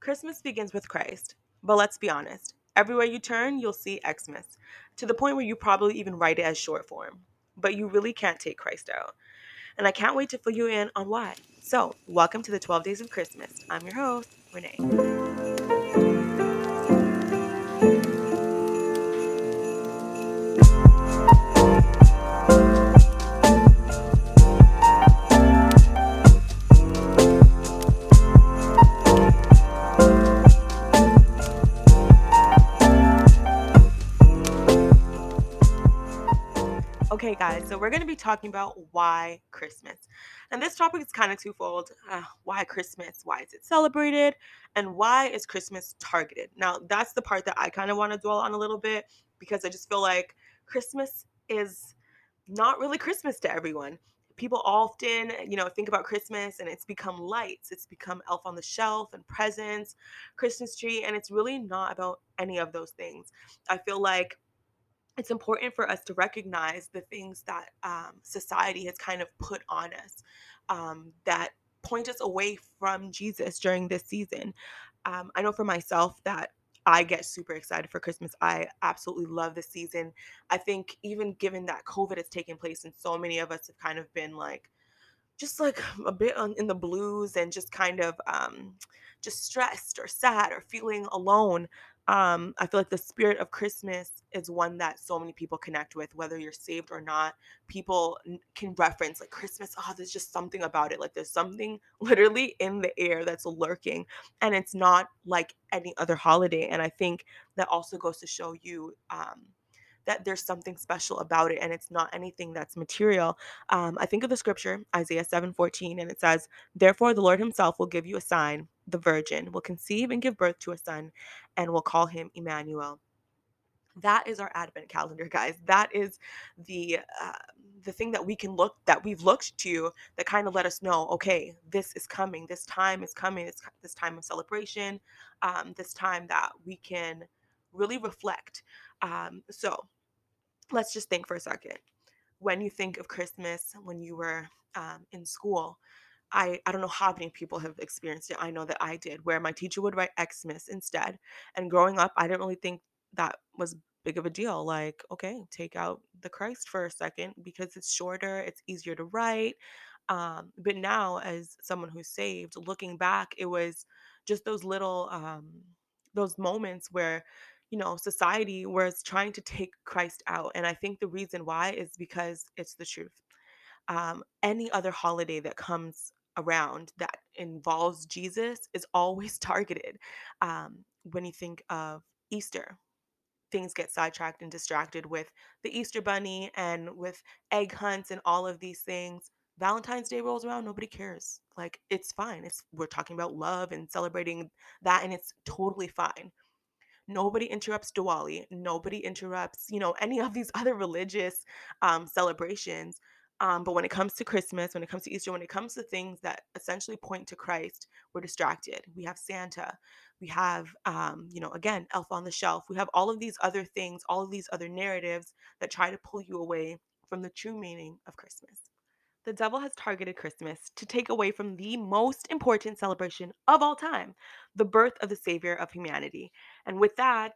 Christmas begins with Christ, but let's be honest. Everywhere you turn, you'll see Xmas, to the point where you probably even write it as short form. But you really can't take Christ out. And I can't wait to fill you in on why. So, welcome to the 12 Days of Christmas. I'm your host, Renee. Okay guys, so we're going to be talking about why Christmas. And this topic is kind of twofold. Why Christmas? Why is it celebrated? And why is Christmas targeted? Now, that's the part that I kind of want to dwell on a little bit, because I just feel like Christmas is not really Christmas to everyone. People often, think about Christmas and it's become lights. It's become Elf on the Shelf and presents, Christmas tree, and it's really not about any of those things. I feel like it's important for us to recognize the things that society has kind of put on us that point us away from Jesus during this season. I know for myself that I get super excited for Christmas. I absolutely love this season. I think even given that COVID has taken place and so many of us have kind of been like a bit in the blues and just kind of just stressed or sad or feeling alone. I feel like the spirit of Christmas is one that so many people connect with, whether you're saved or not. People can reference like Christmas. Oh, there's just something about it. Like there's something literally in the air that's lurking, and it's not like any other holiday. And I think that also goes to show you, that there's something special about it, and it's not anything that's material. I think of the scripture, Isaiah 7:14, and it says, "Therefore the Lord himself will give you a sign. The virgin will conceive and give birth to a son, and will call him Emmanuel." That is our Advent calendar, guys. That is the thing that we've looked to that kind of let us know, okay, this is coming. This time is coming. It's this time of celebration. This time that we can really reflect. So let's just think for a second. When you think of Christmas, when you were in school, I don't know how many people have experienced it. I know that I did, where my teacher would write Xmas instead. And growing up, I didn't really think that was big of a deal. Like, okay, take out the Christ for a second because it's shorter, it's easier to write. But now, as someone who's saved, looking back, it was just those little those moments where society was trying to take Christ out. And I think the reason why is because it's the truth. Any other holiday that comes around that involves Jesus is always targeted. When you think of Easter, things get sidetracked and distracted with the Easter bunny and with egg hunts and all of these things. Valentine's Day rolls around, nobody cares. Like, it's fine. We're talking about love and celebrating that, and it's totally fine. Nobody interrupts Diwali. Nobody interrupts, any of these other religious celebrations. But when it comes to Christmas, when it comes to Easter, when it comes to things that essentially point to Christ, we're distracted. We have Santa. We have, again, Elf on the Shelf. We have all of these other things, all of these other narratives that try to pull you away from the true meaning of Christmas. The devil has targeted Christmas to take away from the most important celebration of all time, the birth of the Savior of humanity. And with that,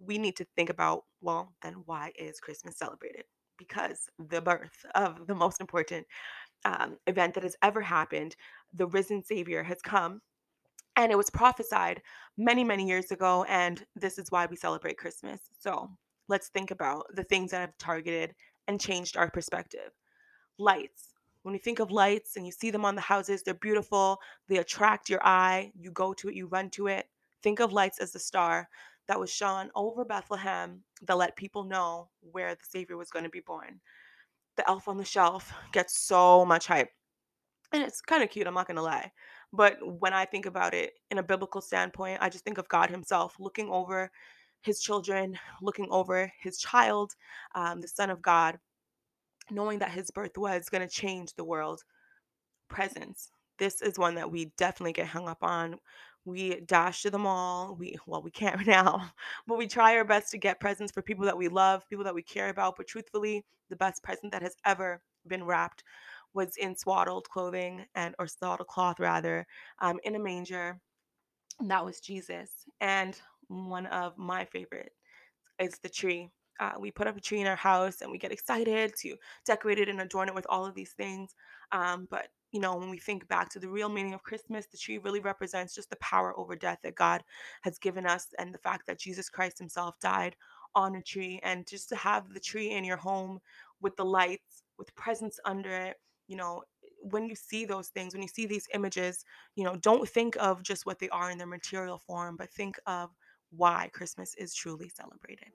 we need to think about, well, then why is Christmas celebrated? Because the birth of the most important event that has ever happened, the risen Savior has come, and it was prophesied many, many years ago, and this is why we celebrate Christmas. So let's think about the things that have targeted and changed our perspective. Lights. When you think of lights and you see them on the houses, they're beautiful, they attract your eye, you go to it, you run to it. Think of lights as the star that was shone over Bethlehem that let people know where the Savior was going to be born. The Elf on the Shelf gets so much hype. And it's kind of cute, I'm not going to lie. But when I think about it in a biblical standpoint, I just think of God himself looking over his children, looking over his child, the Son of God, knowing that his birth was going to change the world. Presents. This is one that we definitely get hung up on. We dash to the mall. We can't now, but we try our best to get presents for people that we love, people that we care about. But truthfully, the best present that has ever been wrapped was in swaddled clothing, or swaddled cloth rather, in a manger. And that was Jesus. And one of my favorites is the tree. We put up a tree in our house and we get excited to decorate it and adorn it with all of these things. But, you know, when we think back to the real meaning of Christmas, the tree really represents just the power over death that God has given us, and the fact that Jesus Christ himself died on a tree. And just to have the tree in your home with the lights, with presents under it, you know, when you see those things, when you see these images, you know, don't think of just what they are in their material form, but think of why Christmas is truly celebrated.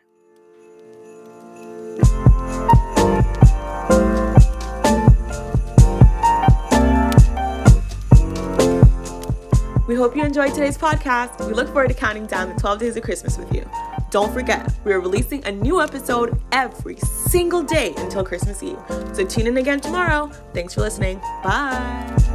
We hope you enjoyed today's podcast. We look forward to counting down the 12 days of Christmas with you. Don't forget, we are releasing a new episode every single day until Christmas Eve. So tune in again tomorrow. Thanks for listening. Bye.